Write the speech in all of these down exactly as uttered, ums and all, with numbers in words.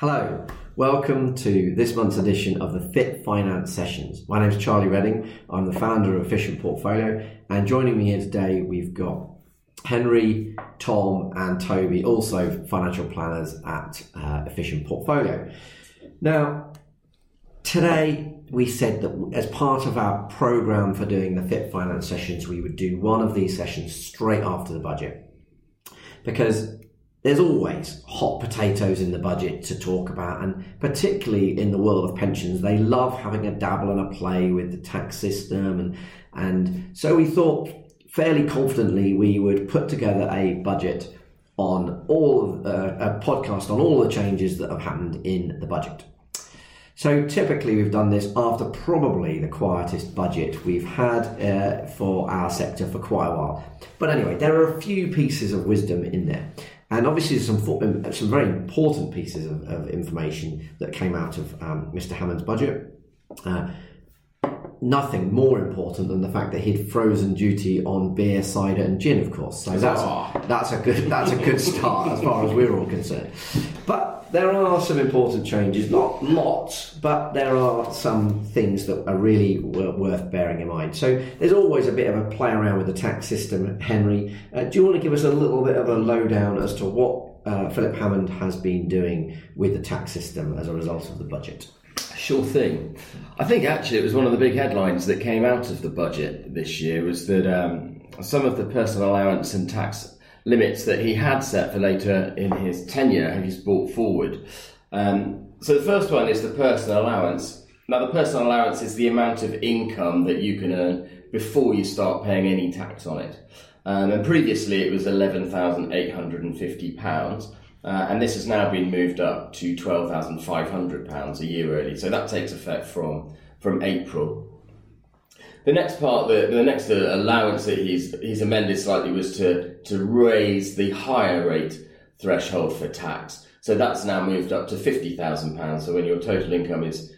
Hello, welcome to this month's edition of the Fit Finance Sessions. My name is Charlie Redding, I'm the founder of Efficient Portfolio, and joining me here today we've got Henry, Tom and Toby, also financial planners at uh, Efficient Portfolio. Now, today we said that as part of our programme for doing the Fit Finance Sessions, we would do one of these sessions straight after the budget, because there's always hot potatoes in the budget to talk about, and particularly in the world of pensions, they love having a dabble and a play with the tax system. And, and so we thought fairly confidently we would put together a budget on all of, uh, a podcast on all the changes that have happened in the budget. So typically we've done this after probably the quietest budget we've had uh, for our sector for quite a while. But anyway, there are a few pieces of wisdom in there. And obviously some some very important pieces of, of information that came out of um, Mister Hammond's budget. Uh, nothing more important than the fact that he'd frozen duty on beer, cider and gin, of course. So that's oh. that's a good that's a good start as far as we're all concerned. But there are some important changes, not lots, but there are some things that are really w- worth bearing in mind. So there's always a bit of a play around with the tax system. Henry, uh, do you want to give us a little bit of a lowdown as to what uh, Philip Hammond has been doing with the tax system as a result of the budget? Sure thing. I think actually it was one of the big headlines that came out of the budget this year was that um, some of the personal allowance and tax limits that he had set for later in his tenure he's brought forward. Um, so the first one is the personal allowance. Now the personal allowance is the amount of income that you can earn before you start paying any tax on it. Um, and previously it was eleven thousand eight hundred fifty pounds. Uh, and this has now been moved up to twelve thousand five hundred pounds a year early. So that takes effect from, from April. The next part, the, the next uh, allowance that he's he's amended slightly was to, to raise the higher rate threshold for tax. So that's now moved up to fifty thousand pounds. So when your total income is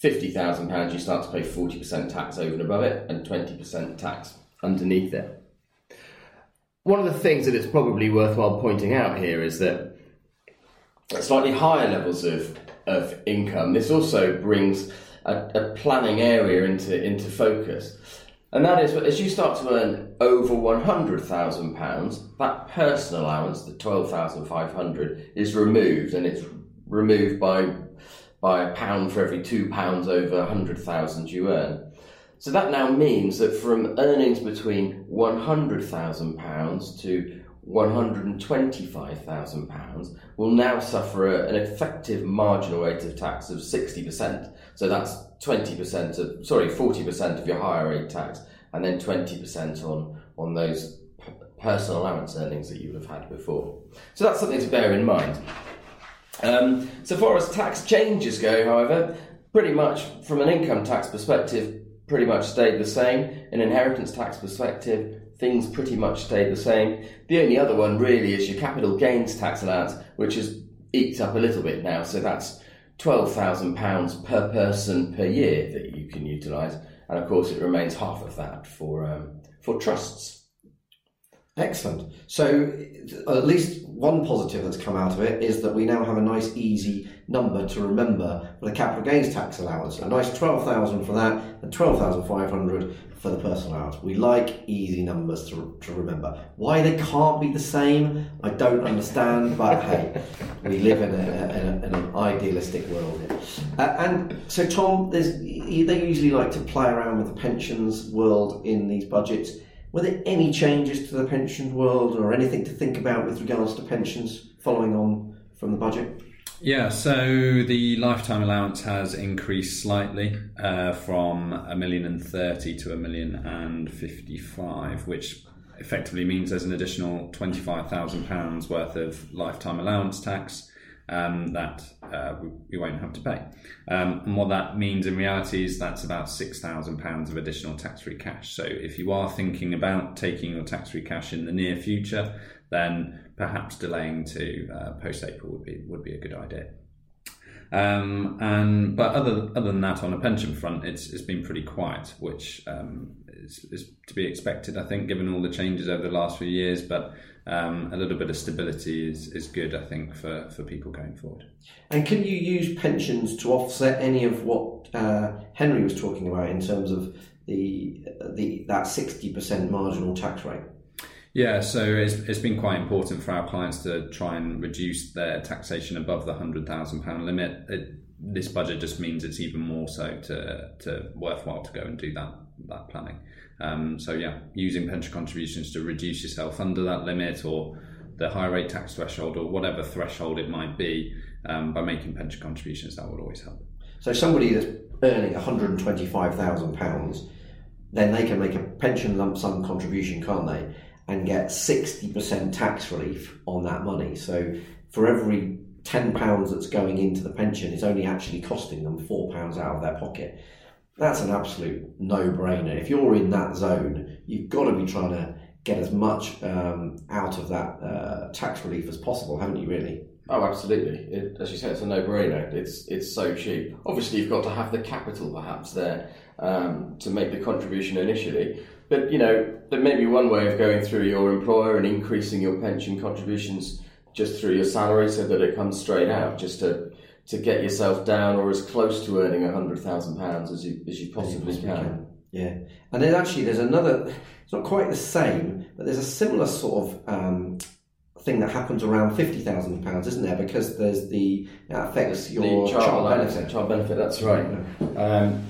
fifty thousand pounds, you start to pay forty percent tax over and above it and twenty percent tax underneath it. One of the things that it's probably worthwhile pointing out here is that at slightly higher levels of, of income, this also brings a, a planning area into, into focus. And that is, as you start to earn over one hundred thousand pounds, that personal allowance, the twelve thousand five hundred, is removed, and it's removed by, by a pound for every two pounds over one hundred thousand you earn. So that now means that from earnings between one hundred thousand pounds to one hundred twenty-five thousand pounds will now suffer an effective marginal rate of tax of sixty percent. So that's twenty percent of, sorry, forty percent of your higher rate tax, and then twenty percent on, on those p- personal allowance earnings that you would have had before. So that's something to bear in mind. Um, so far as tax changes go, however, pretty much from an income tax perspective, pretty much stayed the same. An inheritance tax perspective, things pretty much stayed the same. The only other one really is your capital gains tax allowance, which has eked up a little bit now. So that's twelve thousand pounds per person per year that you can utilise. And of course, it remains half of that for um, for trusts. Excellent. So at least one positive that's come out of it is that we now have a nice easy number to remember for the capital gains tax allowance. A nice twelve thousand for that and twelve thousand five hundred for the personal allowance. We like easy numbers to, to remember. Why they can't be the same, I don't understand, but hey, we live in, a, in, a, in an idealistic world here. Uh, and so Tom, there's, they usually like to play around with the pensions world in these budgets. Were there any changes to the pension world or anything to think about with regards to pensions following on from the budget? Yeah, so the lifetime allowance has increased slightly uh, from a million and thirty to a million and fifty-five, which effectively means there's an additional twenty-five thousand pounds worth of lifetime allowance tax um, that uh, we, we won't have to pay. Um, and what that means in reality is that's about six thousand pounds of additional tax-free cash. So if you are thinking about taking your tax-free cash in the near future, then perhaps delaying to uh, post-April would be would be a good idea. Um, and but other other than that, on a pension front, it's it's been pretty quiet, which um, is, is to be expected, I think, given all the changes over the last few years. But um, a little bit of stability is, is good, I think, for, for people going forward. And can you use pensions to offset any of what uh, Henry was talking about in terms of the the that sixty percent marginal tax rate? Yeah, so it's, it's been quite important for our clients to try and reduce their taxation above the one hundred thousand pounds limit. It, this budget just means it's even more so to, to worthwhile to go and do that that planning. Um, so yeah, using pension contributions to reduce yourself under that limit or the high rate tax threshold or whatever threshold it might be, um, by making pension contributions, that would always help. So somebody that's earning one hundred twenty-five thousand pounds, then they can make a pension lump sum contribution, can't they? And get sixty percent tax relief on that money. So for every ten pounds that's going into the pension, it's only actually costing them four pounds out of their pocket. That's an absolute no-brainer. If you're in that zone, you've got to be trying to get as much um, out of that uh, tax relief as possible, haven't you, really? Oh, absolutely. It, as you say, it's a no-brainer. It's it's so cheap. Obviously, you've got to have the capital, perhaps, there um, to make the contribution initially. But, you know, there may be one way of going through your employer and increasing your pension contributions just through your salary so that it comes straight out, just to to get yourself down or as close to earning one hundred thousand pounds as you as you possibly as you can. can. Yeah. And then actually there's another, it's not quite the same, but there's a similar sort of um, thing that happens around fifty thousand pounds, isn't there? Because there's the, that affects your the child, child benefit. Child benefit, that's right. Um,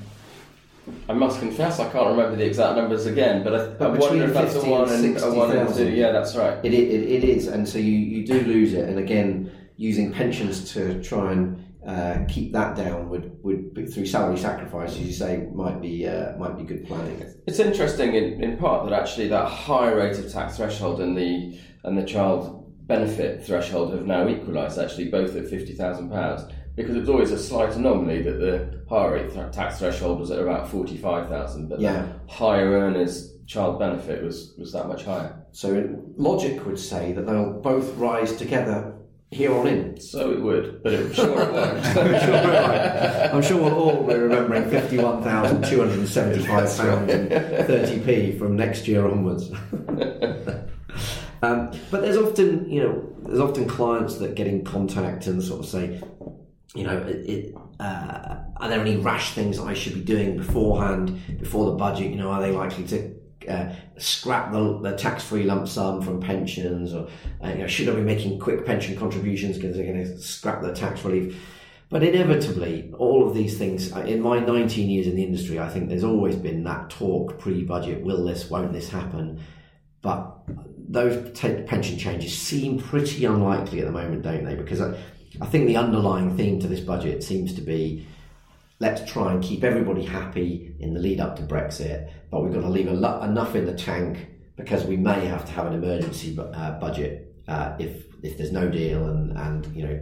I must confess, I can't remember the exact numbers again, but I, th- but I wonder if that's a one and, and a one and two. Yeah, that's right. It, it, it is, and so you, you do lose it. And again, using pensions to try and uh, keep that down would would be, through salary sacrifice, as you say, might be uh, might be good planning. It's interesting, in, in part, that actually that high rate of tax threshold and the and the child benefit threshold have now equalised, actually, both at fifty thousand pounds. Because it was always a slight anomaly that the higher rate th- tax threshold was at about forty-five thousand, but yeah. the higher earners' child benefit was, was that much higher. So logic would say that they'll both rise together here on in. So it would, but I'm sure it won't. I'm, sure right. I'm sure we'll all be remembering fifty-one thousand two hundred seventy-five pounds and thirty p from next year onwards. um, but there's often, you know, there's often clients that get in contact and sort of say, you know, it, it, uh, are there any rash things I should be doing beforehand, before the budget? You know, are they likely to uh, scrap the, the tax-free lump sum from pensions, or uh, you know, should I be making quick pension contributions because they're going to scrap the tax relief? But inevitably, all of these things, in my nineteen years in the industry, I think there's always been that talk pre-budget, will this, won't this happen? But those t- pension changes seem pretty unlikely at the moment, don't they? Because I, I think the underlying theme to this budget seems to be, let's try and keep everybody happy in the lead up to Brexit, but we've got to leave a lo- enough in the tank because we may have to have an emergency bu- uh, budget uh, if if there's no deal and, and you know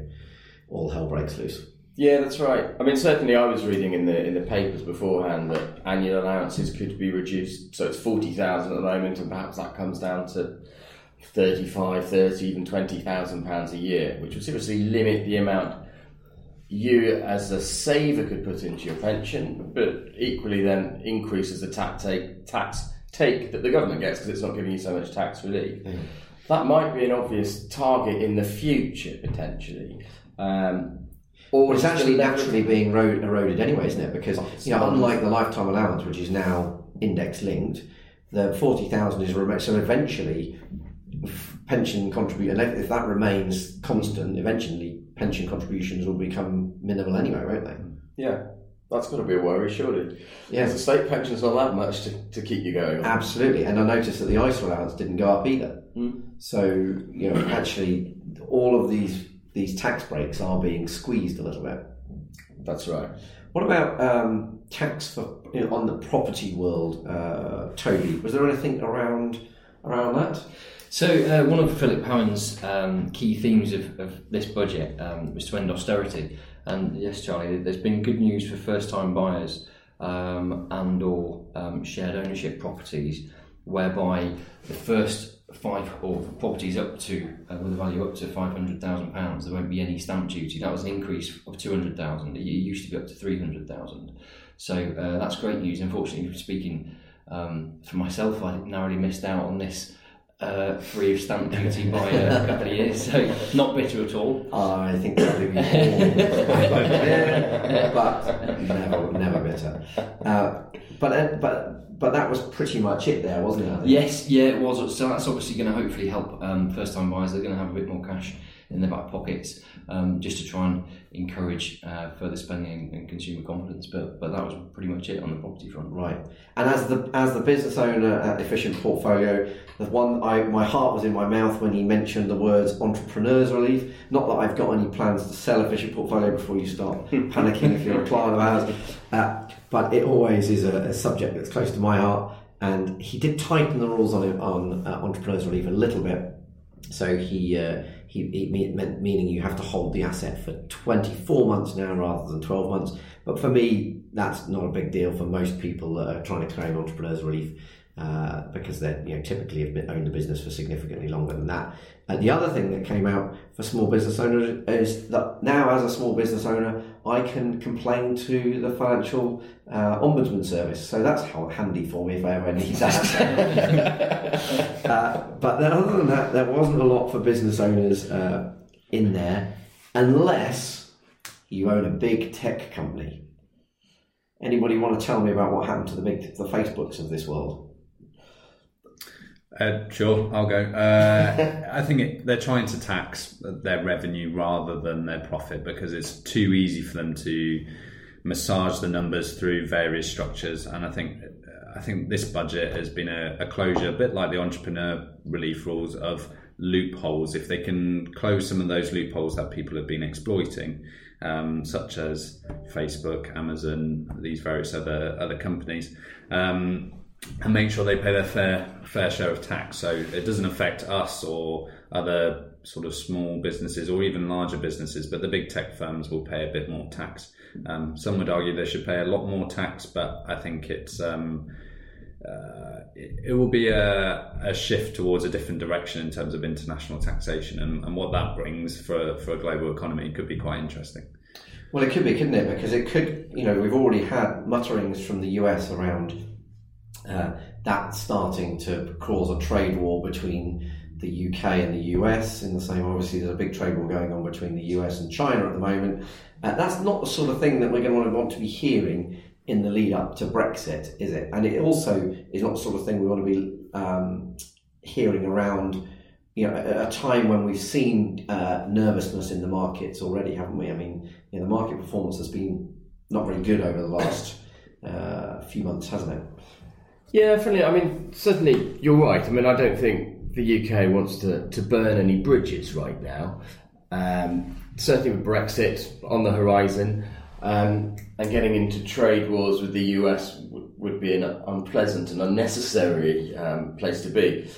all hell breaks loose. Yeah, that's right. I mean, certainly I was reading in the in the papers beforehand that annual allowances could be reduced, so it's forty thousand at the moment, and perhaps that comes down to thirty-five, thirty, even twenty thousand pounds a year, which would seriously limit the amount you as a saver could put into your pension, but equally then increases the tax take, tax take that the government gets because it's not giving you so much tax relief. Mm. That might be an obvious target in the future, potentially. Um, or it's actually naturally being erod- eroded anyway, isn't it? Because, you know, unlike the lifetime allowance, which is now index linked, the forty thousand is remote, so eventually pension contribution, if that remains constant, eventually pension contributions will become minimal anyway, won't they? Yeah, that's got to be a worry, surely. Yeah, the state pension's not that much to, to keep you going on. Absolutely, and I noticed that the I S A allowance didn't go up either. Mm. So, you know, actually, all of these these tax breaks are being squeezed a little bit. That's right. What about um, tax for, you know, on the property world, uh, Toby? Was there anything around around that? So uh, one of Philip Hammond's um, key themes of, of this budget um, was to end austerity. And yes, Charlie, there's been good news for first-time buyers um, and or um, shared ownership properties, whereby the first five or properties up to uh, with a value up to five hundred thousand pounds, there won't be any stamp duty. That was an increase of two hundred thousand. It used to be up to three hundred thousand. So uh, that's great news. Unfortunately, speaking Um, for myself, I narrowly missed out on this uh, free of stamp duty by uh, a couple of years, so not bitter at all. Oh, I think that would be all but never, never bitter. Uh, but uh, but but that was pretty much it there, wasn't it? Yes, yeah, it was. So that's obviously going to hopefully help um, first-time buyers. They're going to have a bit more cash in their back pockets, um, just to try and encourage uh, further spending and, and consumer confidence. But but that was pretty much it on the property front. Right. And as the as the business owner at Efficient Portfolio, the one I my heart was in my mouth when he mentioned the words entrepreneurs relief. Not that I've got any plans to sell Efficient Portfolio before you start panicking if you're a client of ours, uh, but it always is a, a subject that's close to my heart. And he did tighten the rules on on uh, entrepreneurs relief a little bit. So he. Uh, He, he meant meaning you have to hold the asset for twenty-four months now rather than twelve months. But for me, that's not a big deal for most people that are trying to claim entrepreneurs relief uh, because they you know typically have been, owned the business for significantly longer than that. And the other thing that came out for small business owners is that now, as a small business owner, I can complain to the financial uh, ombudsman service. So that's handy for me if I ever need that. uh, but then other than that, there wasn't a lot for business owners uh, in there, unless you own a big tech company. Anybody want to tell me about what happened to the big the Facebooks of this world? Uh, sure, I'll go. Uh, I think it, they're trying to tax their revenue rather than their profit because it's too easy for them to massage the numbers through various structures. And I think I think this budget has been a, a closure, a bit like the entrepreneur relief rules, of loopholes. If they can close some of those loopholes that people have been exploiting, um, such as Facebook, Amazon, these various other other companies. Um, and make sure they pay their fair fair share of tax, so it doesn't affect us or other sort of small businesses or even larger businesses, but the big tech firms will pay a bit more tax. Um, some would argue they should pay a lot more tax, but I think it's um, uh, it, it will be a, a shift towards a different direction in terms of international taxation, and, and what that brings for, for a global economy could be quite interesting. Well, it could be, couldn't it? Because it could, you know, we've already had mutterings from the U S around Uh, that's starting to cause a trade war between the U K and the U S. In the same, obviously, there's a big trade war going on between the U S and China at the moment. Uh, that's not the sort of thing that we're going to want to be hearing in the lead up to Brexit, is it? And it also is not the sort of thing we want to be um, hearing around, you know, at a time when we've seen uh, nervousness in the markets already, haven't we? I mean, you know, the market performance has been not really good over the last uh, few months, hasn't it? Yeah, definitely. I mean, certainly you're right. I mean, I don't think the U K wants to, to burn any bridges right now. Um, certainly with Brexit on the horizon, um, and getting into trade wars with the U S would, would be an unpleasant and unnecessary um, place to be.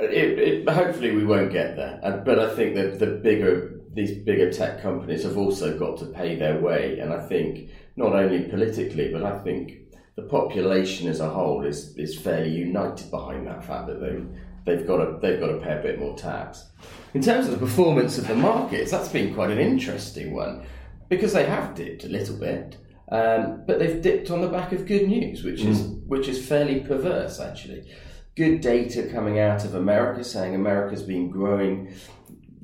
It, it, hopefully we won't get there. Uh, but I think that the bigger these bigger tech companies have also got to pay their way. And I think not only politically, but I think the population as a whole is, is fairly united behind that fact that they've, they've got to they've got to pay a bit more tax. In terms of the performance of the markets, that's been quite an interesting one because they have dipped a little bit, um, but they've dipped on the back of good news, which mm. is which is fairly perverse actually. Good data coming out of America saying America's been growing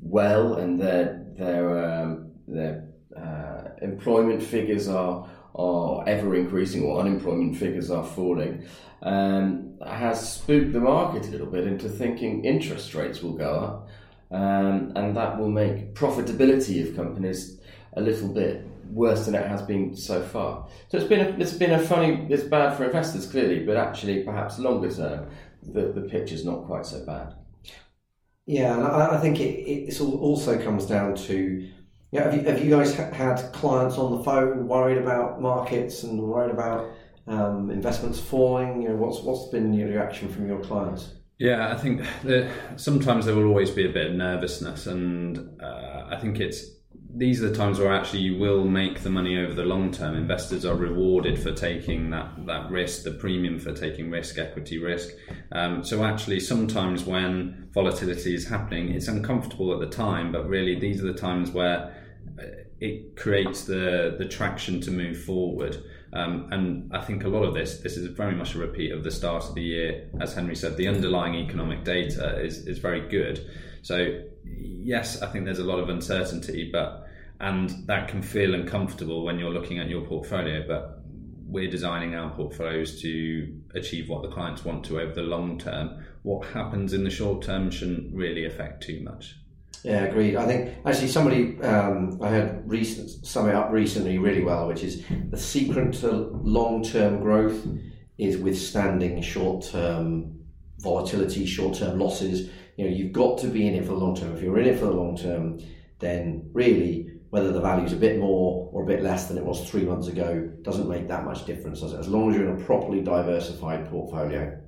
well and their their um, their uh, employment figures are. are ever increasing, or unemployment figures are falling, um, has spooked the market a little bit into thinking interest rates will go up, um, and that will make profitability of companies a little bit worse than it has been so far. So it's been a, it's been a funny, it's bad for investors clearly, but actually perhaps longer term, the, the picture's not quite so bad. Yeah, and I, I think it it's also comes down to Yeah, have you, have you guys ha- had clients on the phone worried about markets and worried about um, investments falling? You know, what's what's been your reaction from your clients? Yeah, I think that sometimes there will always be a bit of nervousness, and uh, I think it's these are the times where actually you will make the money over the long term. Investors are rewarded for taking that that risk, the premium for taking risk, equity risk. Um, so actually, sometimes when volatility is happening, it's uncomfortable at the time, but really these are the times where it creates the, the traction to move forward. Um, and I think a lot of this, this is very much a repeat of the start of the year. As Henry said, the underlying economic data is, is very good. So yes, I think there's a lot of uncertainty, but and that can feel uncomfortable when you're looking at your portfolio, but we're designing our portfolios to achieve what the clients want to over the long term. What happens in the short term shouldn't really affect too much. Yeah, agreed. I think actually somebody um, I heard recent, sum it up recently really well, which is the secret to long-term growth is withstanding short-term volatility, short-term losses. You know, you've got to be in it for the long term. If you're in it for the long term, then really whether the value's a bit more or a bit less than it was three months ago doesn't make that much difference, does it? As long as you're in a properly diversified portfolio,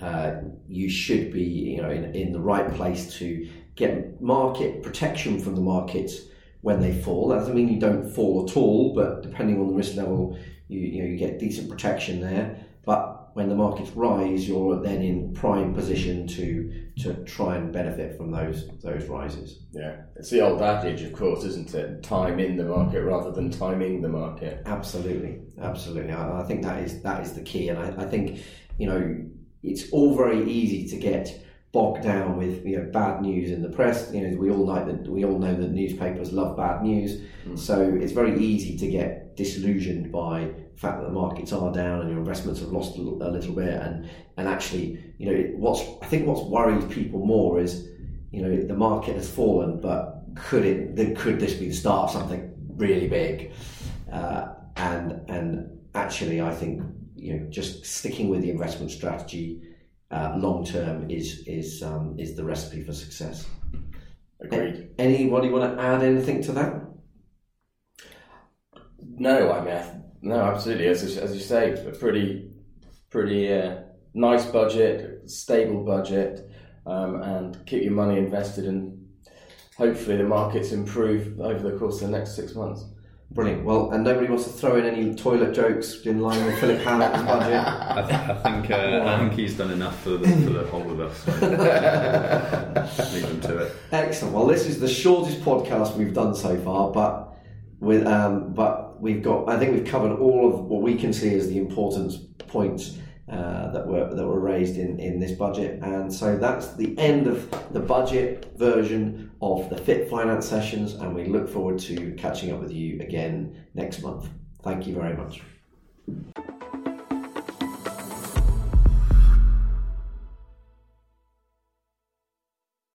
uh, you should be, you know, in, in the right place to get market protection from the markets when they fall. That doesn't mean you don't fall at all, but depending on the risk level, you, you know, you get decent protection there. But when the markets rise, you're then in prime position to to try and benefit from those those rises. Yeah, it's the old adage, of course, isn't it? Time in the market rather than timing the market. Absolutely, absolutely. I, I think that is that is the key, and I, I think, you know, it's all very easy to get bogged down with, you know, bad news in the press. You know, we all like that. We all know that newspapers love bad news, mm. so it's very easy to get disillusioned by the fact that the markets are down and your investments have lost a little bit. And and actually, you know, what's I think what's worried people more is, you know, the market has fallen, but could it? Could this be the start of something really big? Uh, and and actually, I think, you know, just sticking with the investment strategy Uh, long term is is um, is the recipe for success. Agreed. A- anybody want to add anything to that? No, I mean, no, absolutely. As as you say, a pretty pretty uh, nice budget, stable budget, um, and keep your money invested, and hopefully the markets improve over the course of the next six months. Brilliant. Well, and nobody wants to throw in any toilet jokes in line with Philip Hammond's budget. I, th- I think uh, I think he's done enough for the, for the whole of us. Leave him to it. Excellent. Well, this is the shortest podcast we've done so far, but with um, but we've got I think we've covered all of what we can see as the important points uh, that were that were raised in, in this budget, and so that's the end of the budget version of the Fit Finance sessions, and we look forward to catching up with you again next month. Thank you very much.